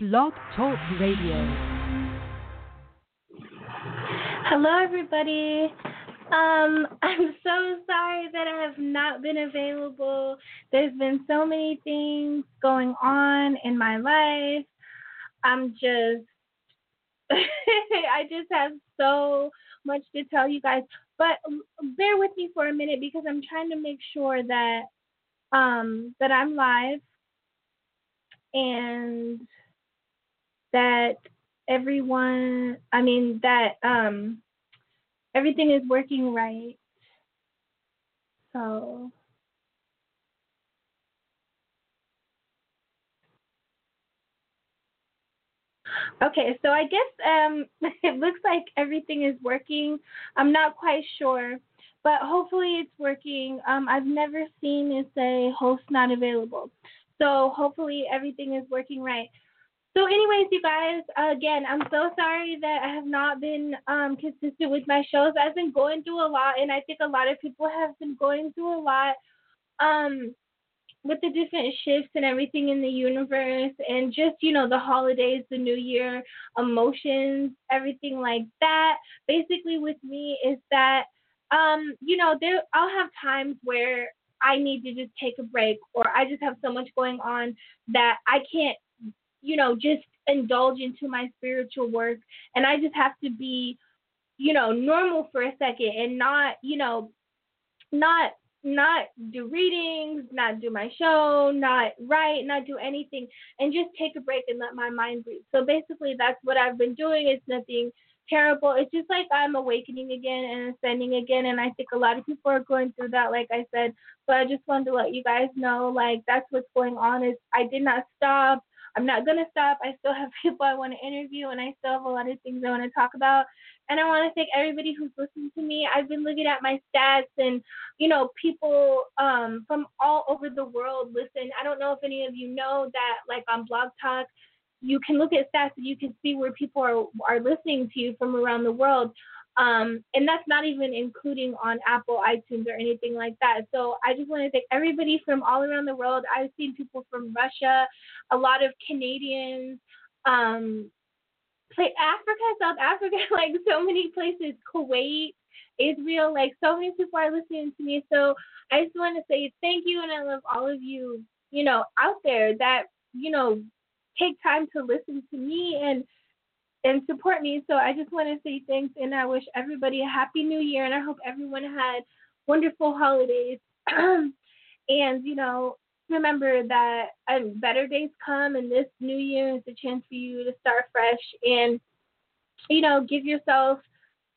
Blog Talk Radio. Hello, everybody. I'm so sorry that I have not been available. There's been so many things going on in my life. I just have so much to tell you guys. But bear with me for a minute because I'm trying to make sure that that I'm live and that everything is working right. So okay, so I guess it looks like everything is working. I'm not quite sure, but hopefully it's working. I've never seen it say host not available. So hopefully everything is working right. So anyways, you guys, again, I'm so sorry that I have not been consistent with my shows. I've been going through a lot, and I think a lot of people have been going through a lot with the different shifts and everything in the universe and just, you know, the holidays, the new year, emotions, everything like that. Basically with me is that, I'll have times where I need to just take a break or I just have so much going on that I can't, just indulge into my spiritual work. And I just have to be, normal for a second and not do readings, not do my show, not write, not do anything, and just take a break and let my mind breathe. So basically that's what I've been doing. It's nothing terrible. It's just like I'm awakening again and ascending again, and I think a lot of people are going through that, like I said. But I just wanted to let you guys know, like, that's what's going on. Is I did not stop. I'm not going to stop. I still have people I want to interview, and I still have a lot of things I want to talk about. And I want to thank everybody who's listened to me. I've been looking at my stats, and, people from all over the world listen. I don't know if any of you know that, like, on Blog Talk, you can look at stats and you can see where people are listening to you from around the world. And that's not even including on Apple, iTunes, or anything like that. So I just want to thank everybody from all around the world. I've seen people from Russia, a lot of Canadians, Africa, South Africa, like so many places, Kuwait, Israel, like so many people are listening to me. So I just want to say thank you, and I love all of you, out there that, take time to listen to me and support me. So I just want to say thanks, and I wish everybody a happy new year, and I hope everyone had wonderful holidays. And, remember that better days come, and this new year is a chance for you to start fresh and, give yourself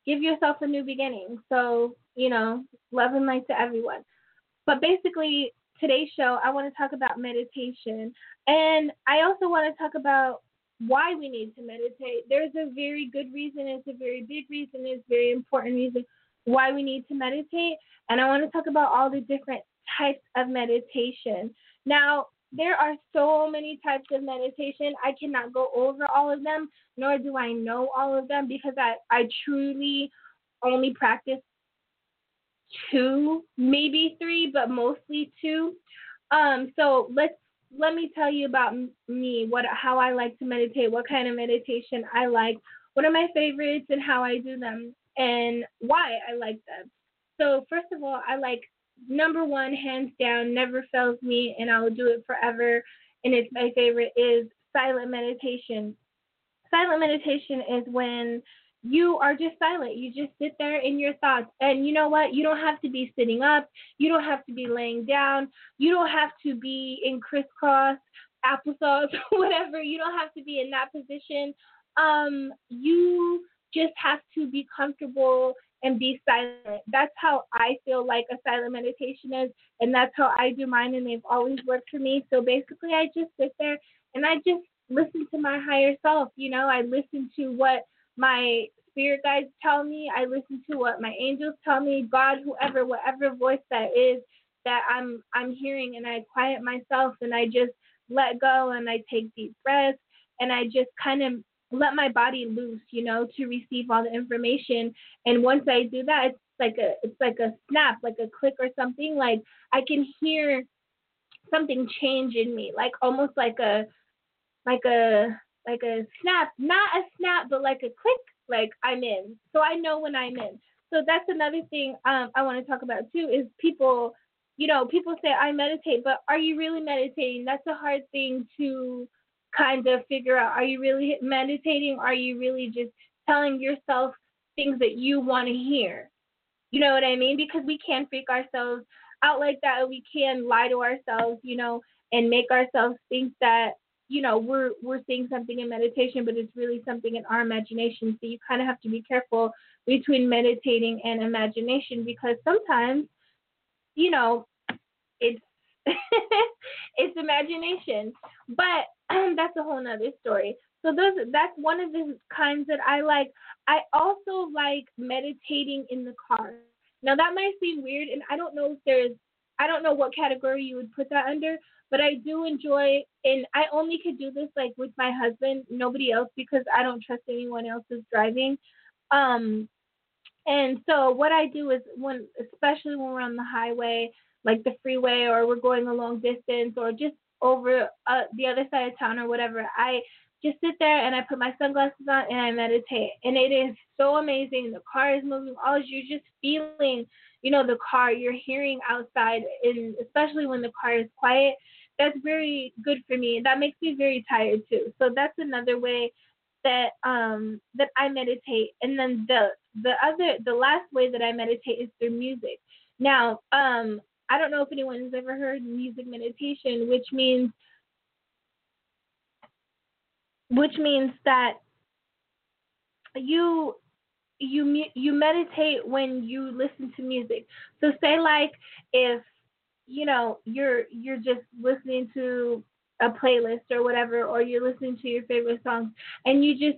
a new beginning. So, love and light to everyone. But basically, today's show, I want to talk about meditation, and I also want to talk about why we need to meditate. There's a very good reason, it's a very big reason, it's a very important reason why we need to meditate, and I want to talk about all the different types of meditation. Now, there are so many types of meditation. I cannot go over all of them, nor do I know all of them, because I truly only practice two, maybe three, but mostly two. So let me tell you about me, how I like to meditate, what kind of meditation I like, what are my favorites and how I do them, and why I like them. So first of all, I like number one, hands down, never fails me, and I will do it forever, and it's my favorite, is silent meditation. Silent meditation is when you are just silent. You just sit there in your thoughts. And you know what? You don't have to be sitting up. You don't have to be laying down. You don't have to be in crisscross, applesauce, whatever. You don't have to be in that position. You just have to be comfortable and be silent. That's how I feel like a silent meditation is. And that's how I do mine. And they've always worked for me. So basically, I just sit there and I just listen to my higher self. I listen to what my spirit guides tell me. I listen to what my angels tell me, God, whoever, whatever voice that is that I'm hearing, and I quiet myself and I just let go and I take deep breaths and I just kind of let my body loose, to receive all the information. And once I do that, it's like a snap, like a click or something. Like I can hear something change in me, like almost like a like a snap, not a snap, but like a click, like I'm in. So I know when I'm in. So that's another thing I want to talk about too is people, you know, people say I meditate, but are you really meditating? That's a hard thing to kind of figure out. Are you really meditating? Are you really just telling yourself things that you want to hear? You know what I mean? Because we can freak ourselves out like that. We can lie to ourselves, you know, and make ourselves think that, you know, we're seeing something in meditation, but it's really something in our imagination. So you kind of have to be careful between meditating and imagination, because sometimes, you know, it's it's imagination. But that's a whole nother story. So that's one of the kinds that I like. I also like meditating in the car. Now that might seem weird, and I don't know if I don't know what category you would put that under, but I do enjoy, and I only could do this like with my husband, nobody else, because I don't trust anyone else's driving. And so what I do is especially when we're on the highway, like the freeway, or we're going a long distance, or just over the other side of town or whatever, I just sit there and I put my sunglasses on and I meditate. And it is so amazing. The car is moving. You're just feeling, you know, the car, you're hearing outside, and especially when the car is quiet, that's very good for me. That makes me very tired too. So that's another way that I meditate. And then the last way that I meditate is through music. Now, I don't know if anyone has ever heard music meditation, which means that you meditate when you listen to music. So say like if, you know, you're just listening to a playlist or whatever, or you're listening to your favorite songs, and you're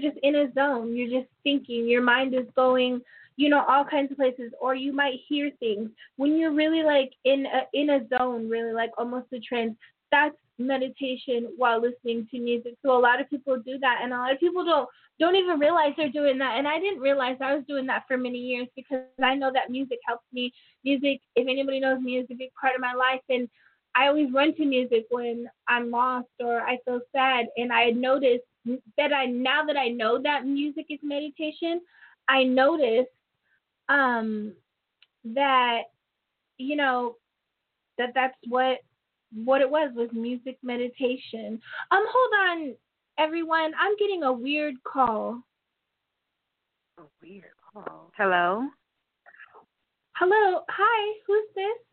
just in a zone. You're just thinking. Your mind is going, you know, all kinds of places, or you might hear things. When you're really like in a zone, really like almost a trance, that's meditation while listening to music. So a lot of people do that, and a lot of people don't even realize they're doing that. And I didn't realize I was doing that for many years, because I know that music helps me. Music, if anybody knows me, is a big part of my life, and I always run to music when I'm lost or I feel sad. And I noticed that now that I know that music is meditation, I noticed that, you know, that's what it was music meditation. Hold on, everyone. I'm getting a weird call. A weird call. Hello? Hello. Hi. Who's this?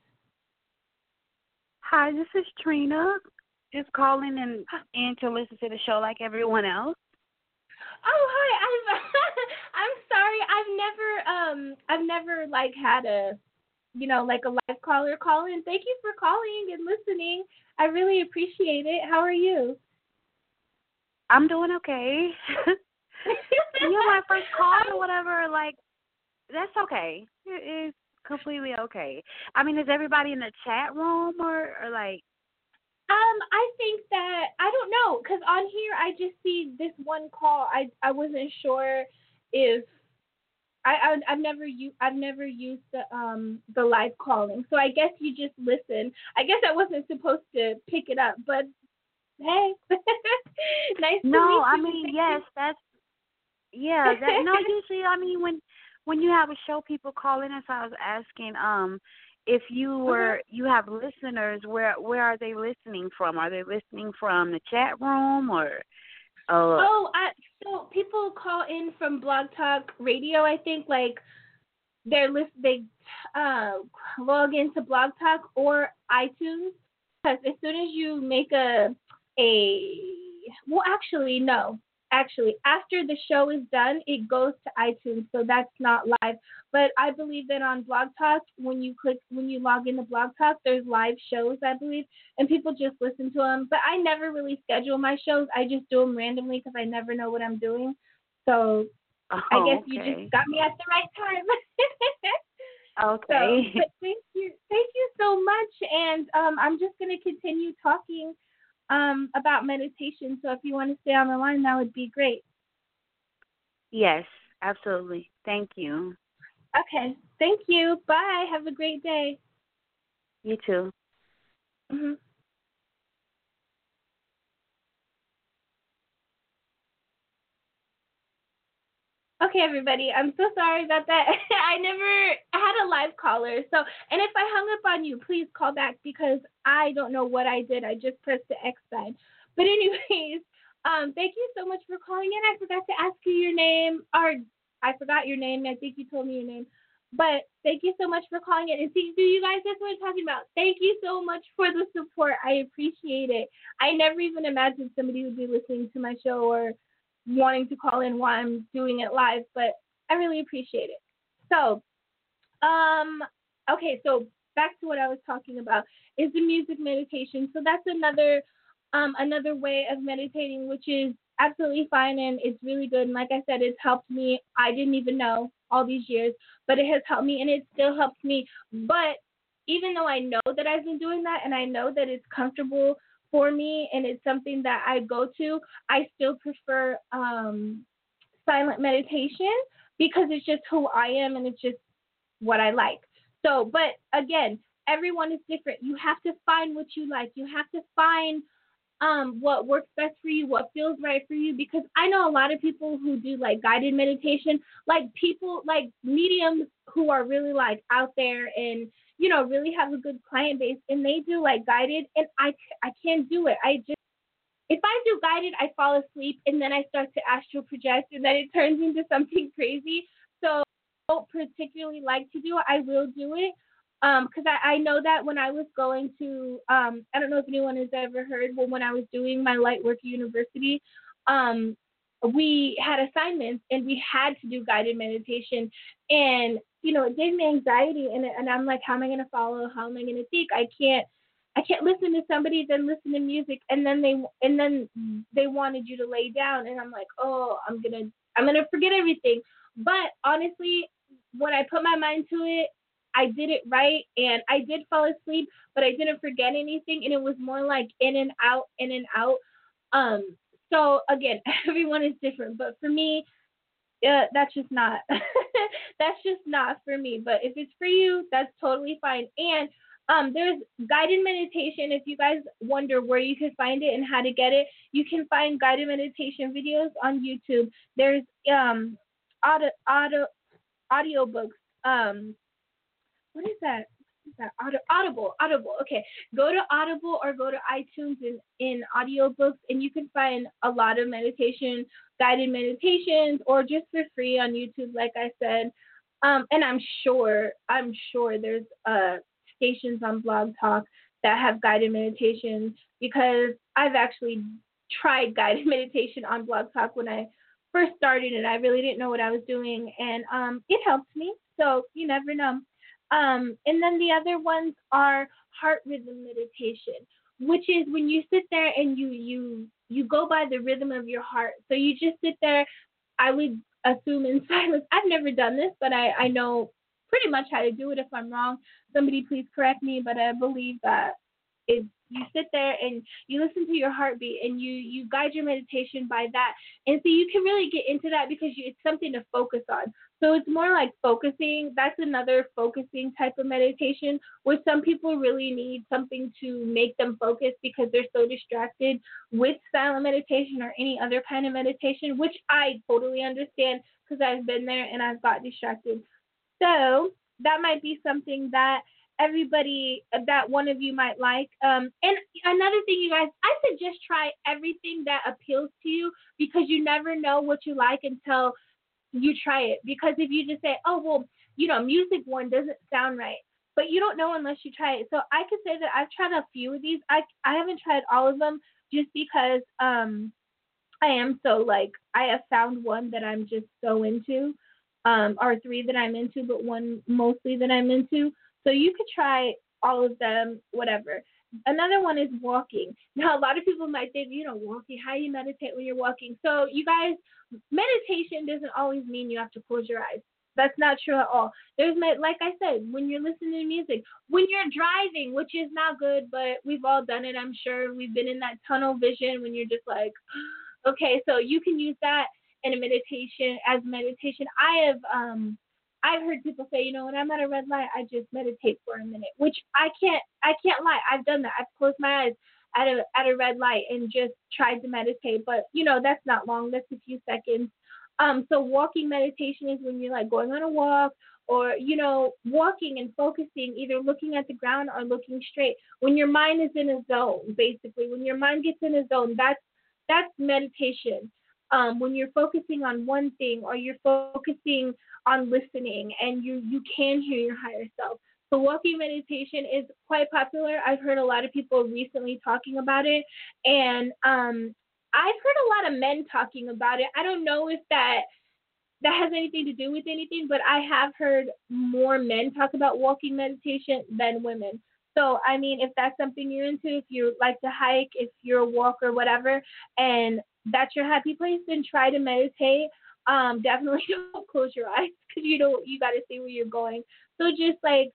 Hi, this is Trina. Just calling in to listen to the show like everyone else. Oh, hi. I'm sorry. I've never like had a, you know, like a live caller call in. Thank you for calling and listening. I really appreciate it. How are you? I'm doing okay. You're my first call or whatever. Like, that's okay. It is completely okay. I mean, is everybody in the chat room or like? I think that, I don't know, because on here I just see this one call. I wasn't sure if. I've never used the live calling, so I guess you just listen. I guess I wasn't supposed to pick it up, but hey, nice to meet you. No, I mean, yes, no, usually, I mean, when you have a show, people call in, and so I was asking if you have listeners, where are they listening from? Are they listening from the chat room or? So people call in from Blog Talk Radio. I think like they log into Blog Talk or iTunes, because as soon as you make after the show is done, it goes to iTunes. So that's not live, but I believe that on Blog Talk, when you log into Blog Talk, there's live shows, I believe, and people just listen to them. But I never really schedule my shows. I just do them randomly because I never know what I'm doing. So I guess You just got me at the right time. Okay. So, but thank you so much, and I'm just gonna continue talking about meditation. So if you want to stay on the line, that would be great. Yes, absolutely. Thank you. Okay. Thank you. Bye. Have a great day. You too. Mm-hmm. Okay, everybody, I'm so sorry about that. I never had a live caller. So, and if I hung up on you, please call back because I don't know what I did. I just pressed the X sign. But anyways, thank you so much for calling in. I forgot to ask you your name, or I forgot your name. I think you told me your name. But thank you so much for calling in. And see, do you guys, that's what I'm talking about. Thank you so much for the support. I appreciate it. I never even imagined somebody would be listening to my show or wanting to call in while I'm doing it live, but I really appreciate it. So, okay, so back to what I was talking about is the music meditation. So that's another way of meditating, which is absolutely fine, and it's really good. And like I said, it's helped me. I didn't even know all these years, but it has helped me, and it still helps me. But even though I know that I've been doing that, and I know that it's comfortable for me and it's something that I go to, I still prefer silent meditation because it's just who I am and it's just what I like. So, but again, everyone is different. You have to find what you like. You have to find what works best for you, what feels right for you, because I know a lot of people who do like guided meditation, like people like mediums who are really like out there and, you know, really have a good client base, and they do like guided, and I can't do it. I just, if I do guided, I fall asleep, and then I start to astral project, and then it turns into something crazy. So I don't particularly like to do it. I will do it because I know that when I was going to, I don't know if anyone has ever heard, but when I was doing my Lightwork University, we had assignments, and we had to do guided meditation, and you know, it gave me anxiety, and I'm like, how am I going to follow? How am I going to think? I can't listen to somebody, then listen to music, and then they wanted you to lay down, and I'm like, oh, I'm gonna forget everything. But honestly, when I put my mind to it, I did it right, and I did fall asleep, but I didn't forget anything, and it was more like in and out. So again, everyone is different, but for me, that's just not for me. But if it's for you, that's totally fine. And there's guided meditation. If you guys wonder where you can find it and how to get it, you can find guided meditation videos on YouTube. There's audiobooks. What is that? Audible. Okay, go to Audible or go to iTunes in audiobooks, and you can find a lot of meditation, guided meditations, or just for free on YouTube, like I said. And I'm sure there's stations on Blog Talk that have guided meditations, because I've actually tried guided meditation on Blog Talk when I first started, and I really didn't know what I was doing, and it helped me. So you never know. And then the other ones are heart rhythm meditation, which is when you sit there and you go by the rhythm of your heart. So you just sit there, I would assume, in silence. I've never done this, but I know pretty much how to do it. If I'm wrong, somebody please correct me, but I believe that is you sit there and you listen to your heartbeat, and you guide your meditation by that. And so you can really get into that because it's something to focus on. So it's more like focusing. That's another focusing type of meditation, where some people really need something to make them focus because they're so distracted with silent meditation or any other kind of meditation, which I totally understand because I've been there and I've got distracted. So that might be something that everybody, that one of you might like. And another thing, you guys, I suggest try everything that appeals to you, because you never know what you like until you try it. Because if you just say, oh, well, you know, music one doesn't sound right, but you don't know unless you try it. So I could say that I've tried a few of these. I haven't tried all of them, just because I am so, like, I have found one that I'm just so into, or three that I'm into, but one mostly that I'm into. So you could try all of them, whatever. Another one is walking. Now, a lot of people might think, you know, walking, how you meditate when you're walking. So you guys, meditation doesn't always mean you have to close your eyes. That's not true at all. There's, like I said, when you're listening to music, when you're driving, which is not good, but we've all done it, I'm sure. We've been in that tunnel vision when you're just like, okay, so you can use that in a meditation, as meditation. I've heard people say, you know, when I'm at a red light, I just meditate for a minute, which I can't lie. I've done that. I've closed my eyes at a red light and just tried to meditate, but you know, that's not long. That's a few seconds. So walking meditation is when you're like going on a walk, or, you know, walking and focusing, either looking at the ground or looking straight. When your mind is in a zone, basically, when your mind gets in a zone, that's meditation. When you're focusing on one thing, or you're focusing on listening and you can hear your higher self. So walking meditation is quite popular. I've heard a lot of people recently talking about it. And I've heard a lot of men talking about it. I don't know if that has anything to do with anything, but I have heard more men talk about walking meditation than women. So, I mean, if that's something you're into, if you like to hike, if you're a walker, whatever, and that's your happy place, then try to meditate. Definitely don't close your eyes, because you got to see where you're going. So just like,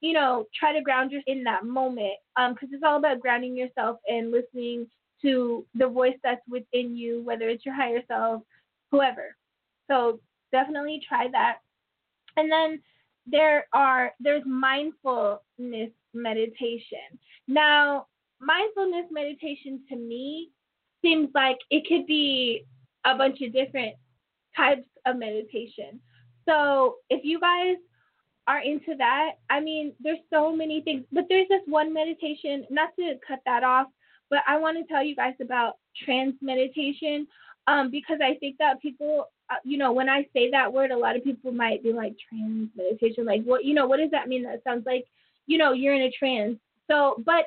you know, try to ground yourself in that moment, because it's all about grounding yourself and listening to the voice that's within you, whether it's your higher self, whoever. So definitely try that. And then there's mindfulness meditation. Now, mindfulness meditation to me seems like it could be a bunch of different types of meditation. So if you guys are into that, I mean, there's so many things, but there's this one meditation, not to cut that off, but I want to tell you guys about trance meditation, because I think that people, you know, when I say that word, a lot of people might be like, trance meditation, like, what, you know, what does that mean? That sounds like, you know, you're in a trance. So, but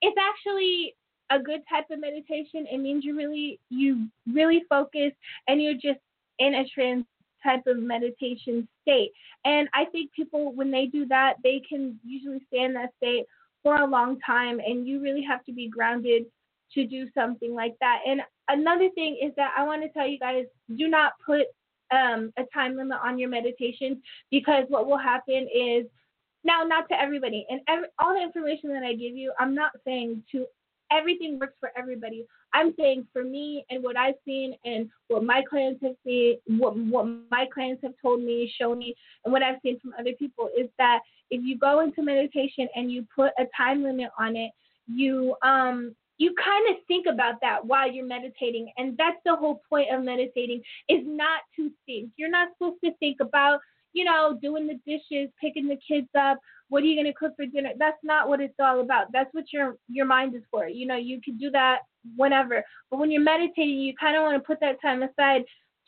it's actually a good type of meditation. It means you really focus, and you're just in a trance type of meditation state. And I think people, when they do that, they can usually stay in that state for a long time, and you really have to be grounded to do something like that. And another thing is that I want to tell you guys, do not put a time limit on your meditation, because what will happen is, now, not to everybody, and all the information that I give you, I'm not saying to everything works for everybody. I'm saying for me, and what I've seen, and what my clients have seen, what my clients have told me, shown me, and what I've seen from other people, is that if you go into meditation and you put a time limit on it, you kind of think about that while you're meditating. And that's the whole point of meditating, is not to think. You're not supposed to think about, you know, doing the dishes, picking the kids up, what are you going to cook for dinner? That's not what it's all about. That's what your mind is for. You know, you can do that whenever. But when you're meditating, you kind of want to put that time aside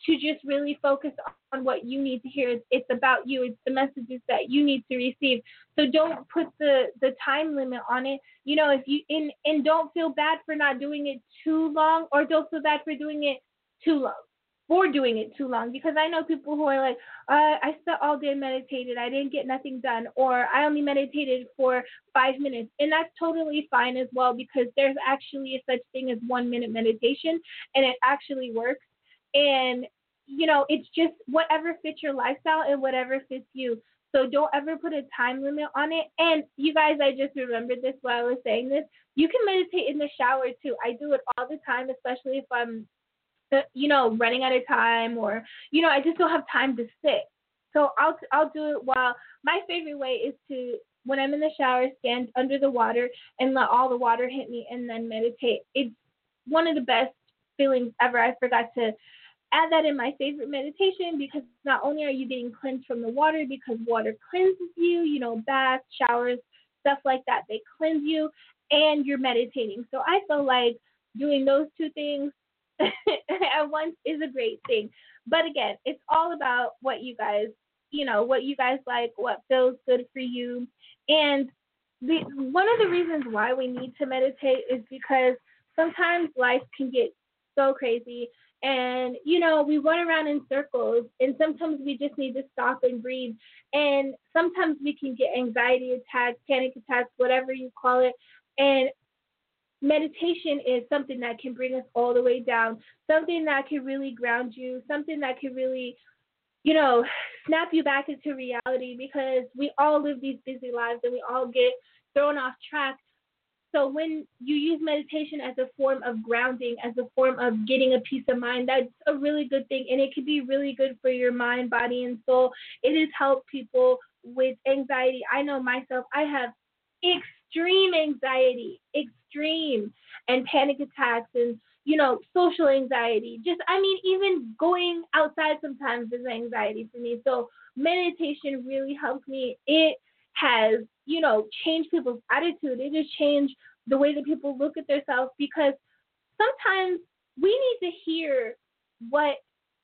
to just really focus on what you need to hear. It's about you. It's the messages that you need to receive. So don't put the time limit on it. You know, if you and don't feel bad for not doing it too long, or don't feel bad for doing it too long, because I know people who are like, I spent all day meditated, I didn't get nothing done, or I only meditated for 5 minutes. And that's totally fine as well, because there's actually such thing as 1 minute meditation, and it actually works. And, you know, it's just whatever fits your lifestyle and whatever fits you. So don't ever put a time limit on it. And you guys, I just remembered this while I was saying this. You can meditate in the shower too. I do it all the time, especially if I'm, you know, running out of time, or, you know, I just don't have time to sit. So I'll do it while, my favorite way is to, when I'm in the shower, stand under the water and let all the water hit me and then meditate. It's one of the best feelings ever. I forgot to add that in my favorite meditation, because not only are you getting cleansed from the water, because water cleanses you, you know, baths, showers, stuff like that, they cleanse you, and you're meditating. So I feel like doing those two things at once is a great thing. But again, it's all about what you guys, you know, what you guys like, what feels good for you. And one of the reasons why we need to meditate is because sometimes life can get so crazy, and, you know, we run around in circles, and sometimes we just need to stop and breathe. And sometimes we can get anxiety attacks, panic attacks, whatever you call it. And meditation is something that can bring us all the way down, something that can really ground you, something that can really, you know, snap you back into reality, because we all live these busy lives and we all get thrown off track. So when you use meditation as a form of grounding, as a form of getting a peace of mind, that's a really good thing. And it can be really good for your mind, body, and soul. It has helped people with anxiety. I know myself, I have extreme anxiety, extreme, and panic attacks, and, you know, social anxiety. Just, I mean, even going outside sometimes is anxiety for me. So meditation really helped me. It has, you know, changed people's attitude. It has changed the way that people look at themselves, because sometimes we need to hear what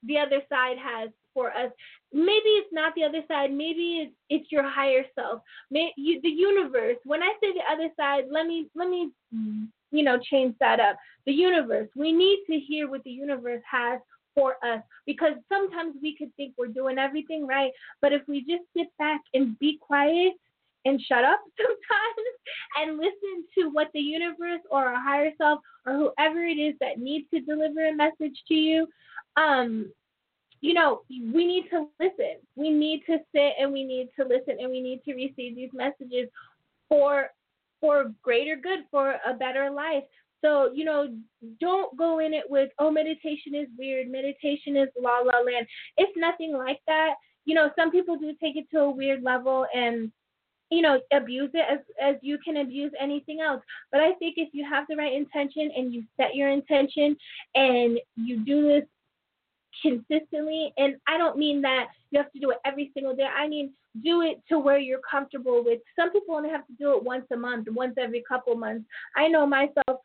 the other side has for us. Maybe it's not the other side. Maybe it's your higher self. The universe. When I say the other side, let me, you know, change that up. The universe. We need to hear what the universe has for us, because sometimes we could think we're doing everything right, but if we just sit back and be quiet and shut up sometimes and listen to what the universe or our higher self or whoever it is that needs to deliver a message to you, you know, we need to listen. We need to sit and we need to listen and we need to receive these messages for greater good, for a better life. So, you know, don't go in it with, oh, meditation is weird. Meditation is la la land. It's nothing like that. You know, some people do take it to a weird level and, you know, abuse it as you can abuse anything else. But I think if you have the right intention and you set your intention and you do this consistently, and I don't mean that you have to do it every single day. I mean, do it to where you're comfortable with. Some people only have to do it once a month, once every couple months. I know myself,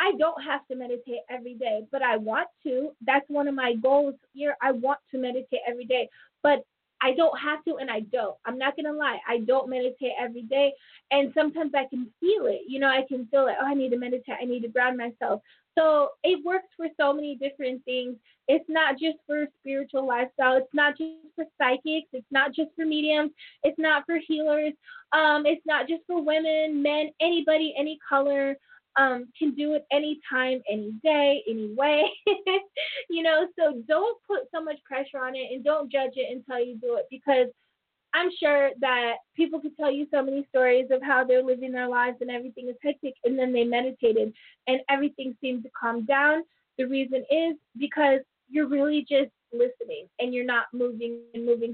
I don't have to meditate every day, but I want to. That's one of my goals here. I want to meditate every day, but I don't have to, and I don't. I'm not going to lie. I don't meditate every day, and sometimes I can feel it. You know, I can feel it. Oh, I need to meditate. I need to ground myself. So it works for so many different things. It's not just for spiritual lifestyle. It's not just for psychics. It's not just for mediums. It's not for healers. It's not just for women, men, anybody, any color. Can do it any time, any day, any way, you know, so don't put so much pressure on it and don't judge it until you do it, because I'm sure that people could tell you so many stories of how they're living their lives and everything is hectic, and then they meditated and everything seemed to calm down. The reason is because you're really just listening and you're not moving.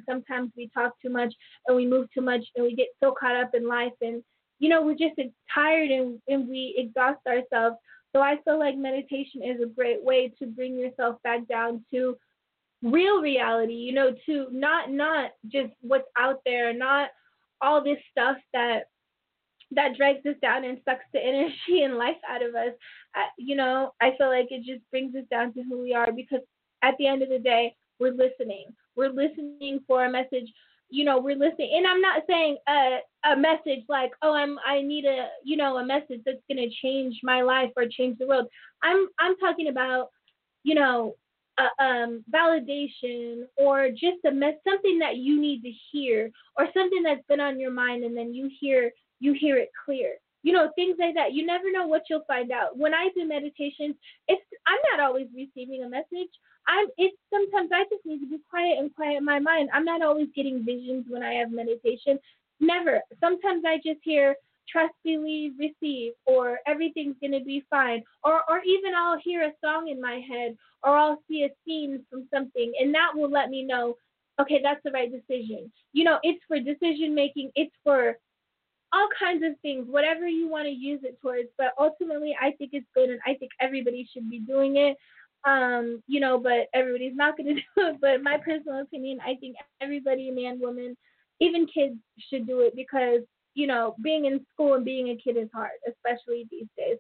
Sometimes we talk too much and we move too much and we get so caught up in life and, you know, we're just tired and we exhaust ourselves. So I feel like meditation is a great way to bring yourself back down to real reality, you know, to not just what's out there, not all this stuff that drags us down and sucks the energy and life out of us. You know, I feel like it just brings us down to who we are, because at the end of the day, we're listening. We're listening for a message. You know, we're listening, and I'm not saying a message like, oh, I need a, you know, a message that's going to change my life or change the world. I'm talking about, you know, validation or just something that you need to hear, or something that's been on your mind, and then you hear it clear. You know, things like that. You never know what you'll find out. When I do meditations, I'm not always receiving a message. Sometimes I just need to be quiet and quiet my mind. I'm not always getting visions when I have meditation. Never. Sometimes I just hear, trust, believe, receive, or everything's going to be fine. Or even I'll hear a song in my head, or I'll see a scene from something, and that will let me know, okay, that's the right decision. You know, it's for decision making. It's for all kinds of things, whatever you want to use it towards. But ultimately, I think it's good, and I think everybody should be doing it, you know, but everybody's not going to do it. But my personal opinion, I think everybody, man, woman, even kids should do it, because, you know, being in school and being a kid is hard, especially these days.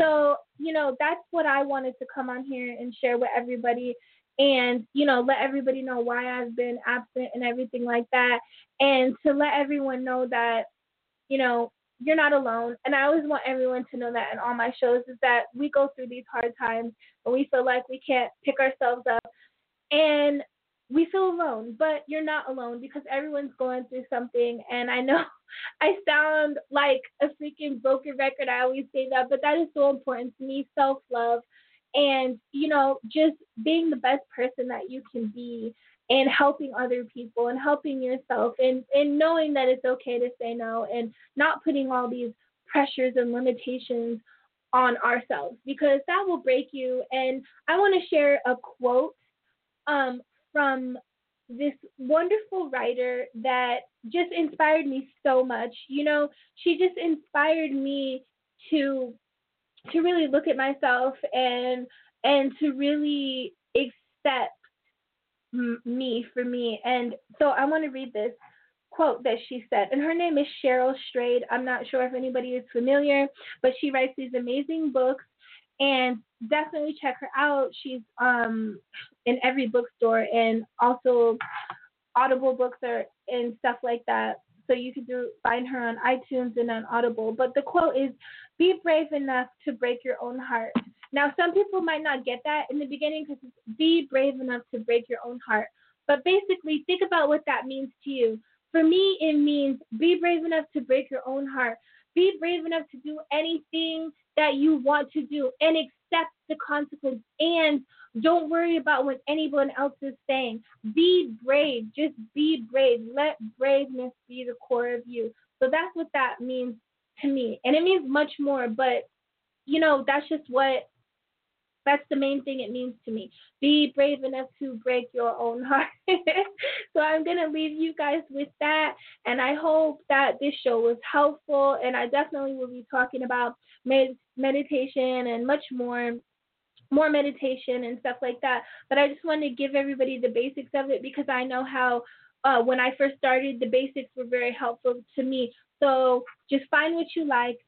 So, you know, that's what I wanted to come on here and share with everybody, and, you know, let everybody know why I've been absent and everything like that, and to let everyone know that, you know, you're not alone. And I always want everyone to know that in all my shows, is that we go through these hard times and we feel like we can't pick ourselves up and we feel alone, but you're not alone, because everyone's going through something. And I know I sound like a freaking broken record. I always say that, but that is so important to me, self-love and, you know, just being the best person that you can be, and helping other people and helping yourself, and knowing that it's okay to say no, and not putting all these pressures and limitations on ourselves, because that will break you. And I want to share a quote from this wonderful writer that just inspired me so much. You know, she just inspired me to really look at myself and and to really accept me for me. And so I want to read this quote that she said, and her name is Cheryl Strayed. I'm not sure if anybody is familiar, but she writes these amazing books, and definitely check her out. She's in every bookstore, and also Audible books are and stuff like that. So you can find her on iTunes and on Audible. But the quote is, be brave enough to break your own heart. Now, some people might not get that in the beginning because it's be brave enough to break your own heart. But basically, think about what that means to you. For me, it means be brave enough to break your own heart. Be brave enough to do anything that you want to do and accept the consequence. And don't worry about what anyone else is saying. Be brave. Just be brave. Let braveness be the core of you. So that's what that means to me. And it means much more, but, you know, that's the main thing it means to me. Be brave enough to break your own heart. So I'm going to leave you guys with that. And I hope that this show was helpful. And I definitely will be talking about meditation and much more meditation and stuff like that. But I just wanted to give everybody the basics of it, because I know how when I first started, the basics were very helpful to me. So just find what you like.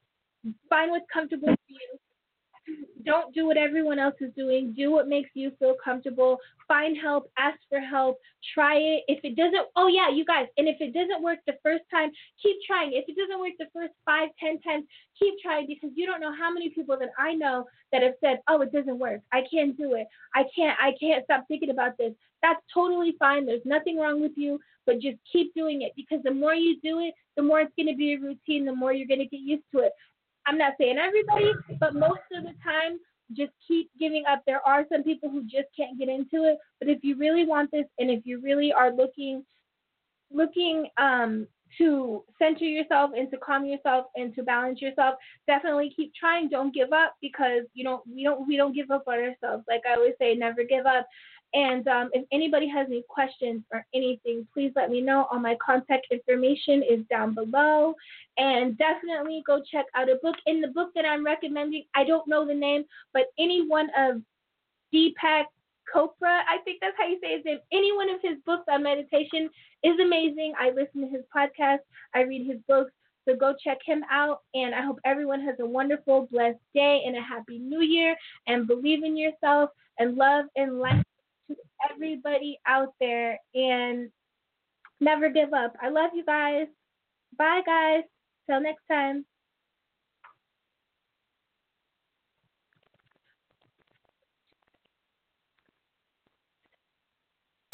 Find what's comfortable for you. Don't do what everyone else is doing. Do what makes you feel comfortable. Find help. Ask for help. Try it. If it doesn't, you guys. And if it doesn't work the first time, keep trying. If it doesn't work the first 5, 10 times, keep trying, because you don't know how many people that I know that have said, oh, it doesn't work. I can't do it. I can't stop thinking about this. That's totally fine. There's nothing wrong with you, but just keep doing it, because the more you do it, the more it's going to be a routine, the more you're going to get used to it. I'm not saying everybody, but most of the time, just keep giving up. There are some people who just can't get into it, but if you really want this, and if you really are looking to center yourself and to calm yourself and to balance yourself, definitely keep trying. Don't give up, because we don't give up on ourselves. Like I always say, never give up. And if anybody has any questions or anything, please let me know. All my contact information is down below. And definitely go check out a book. In the book that I'm recommending, I don't know the name, but any one of Deepak Chopra, I think that's how you say his name. Any one of his books on meditation is amazing. I listen to his podcast. I read his books. So go check him out. And I hope everyone has a wonderful, blessed day and a happy new year. And believe in yourself, and love and light to everybody out there, and never give up. I love you guys. Bye, guys. Till next time.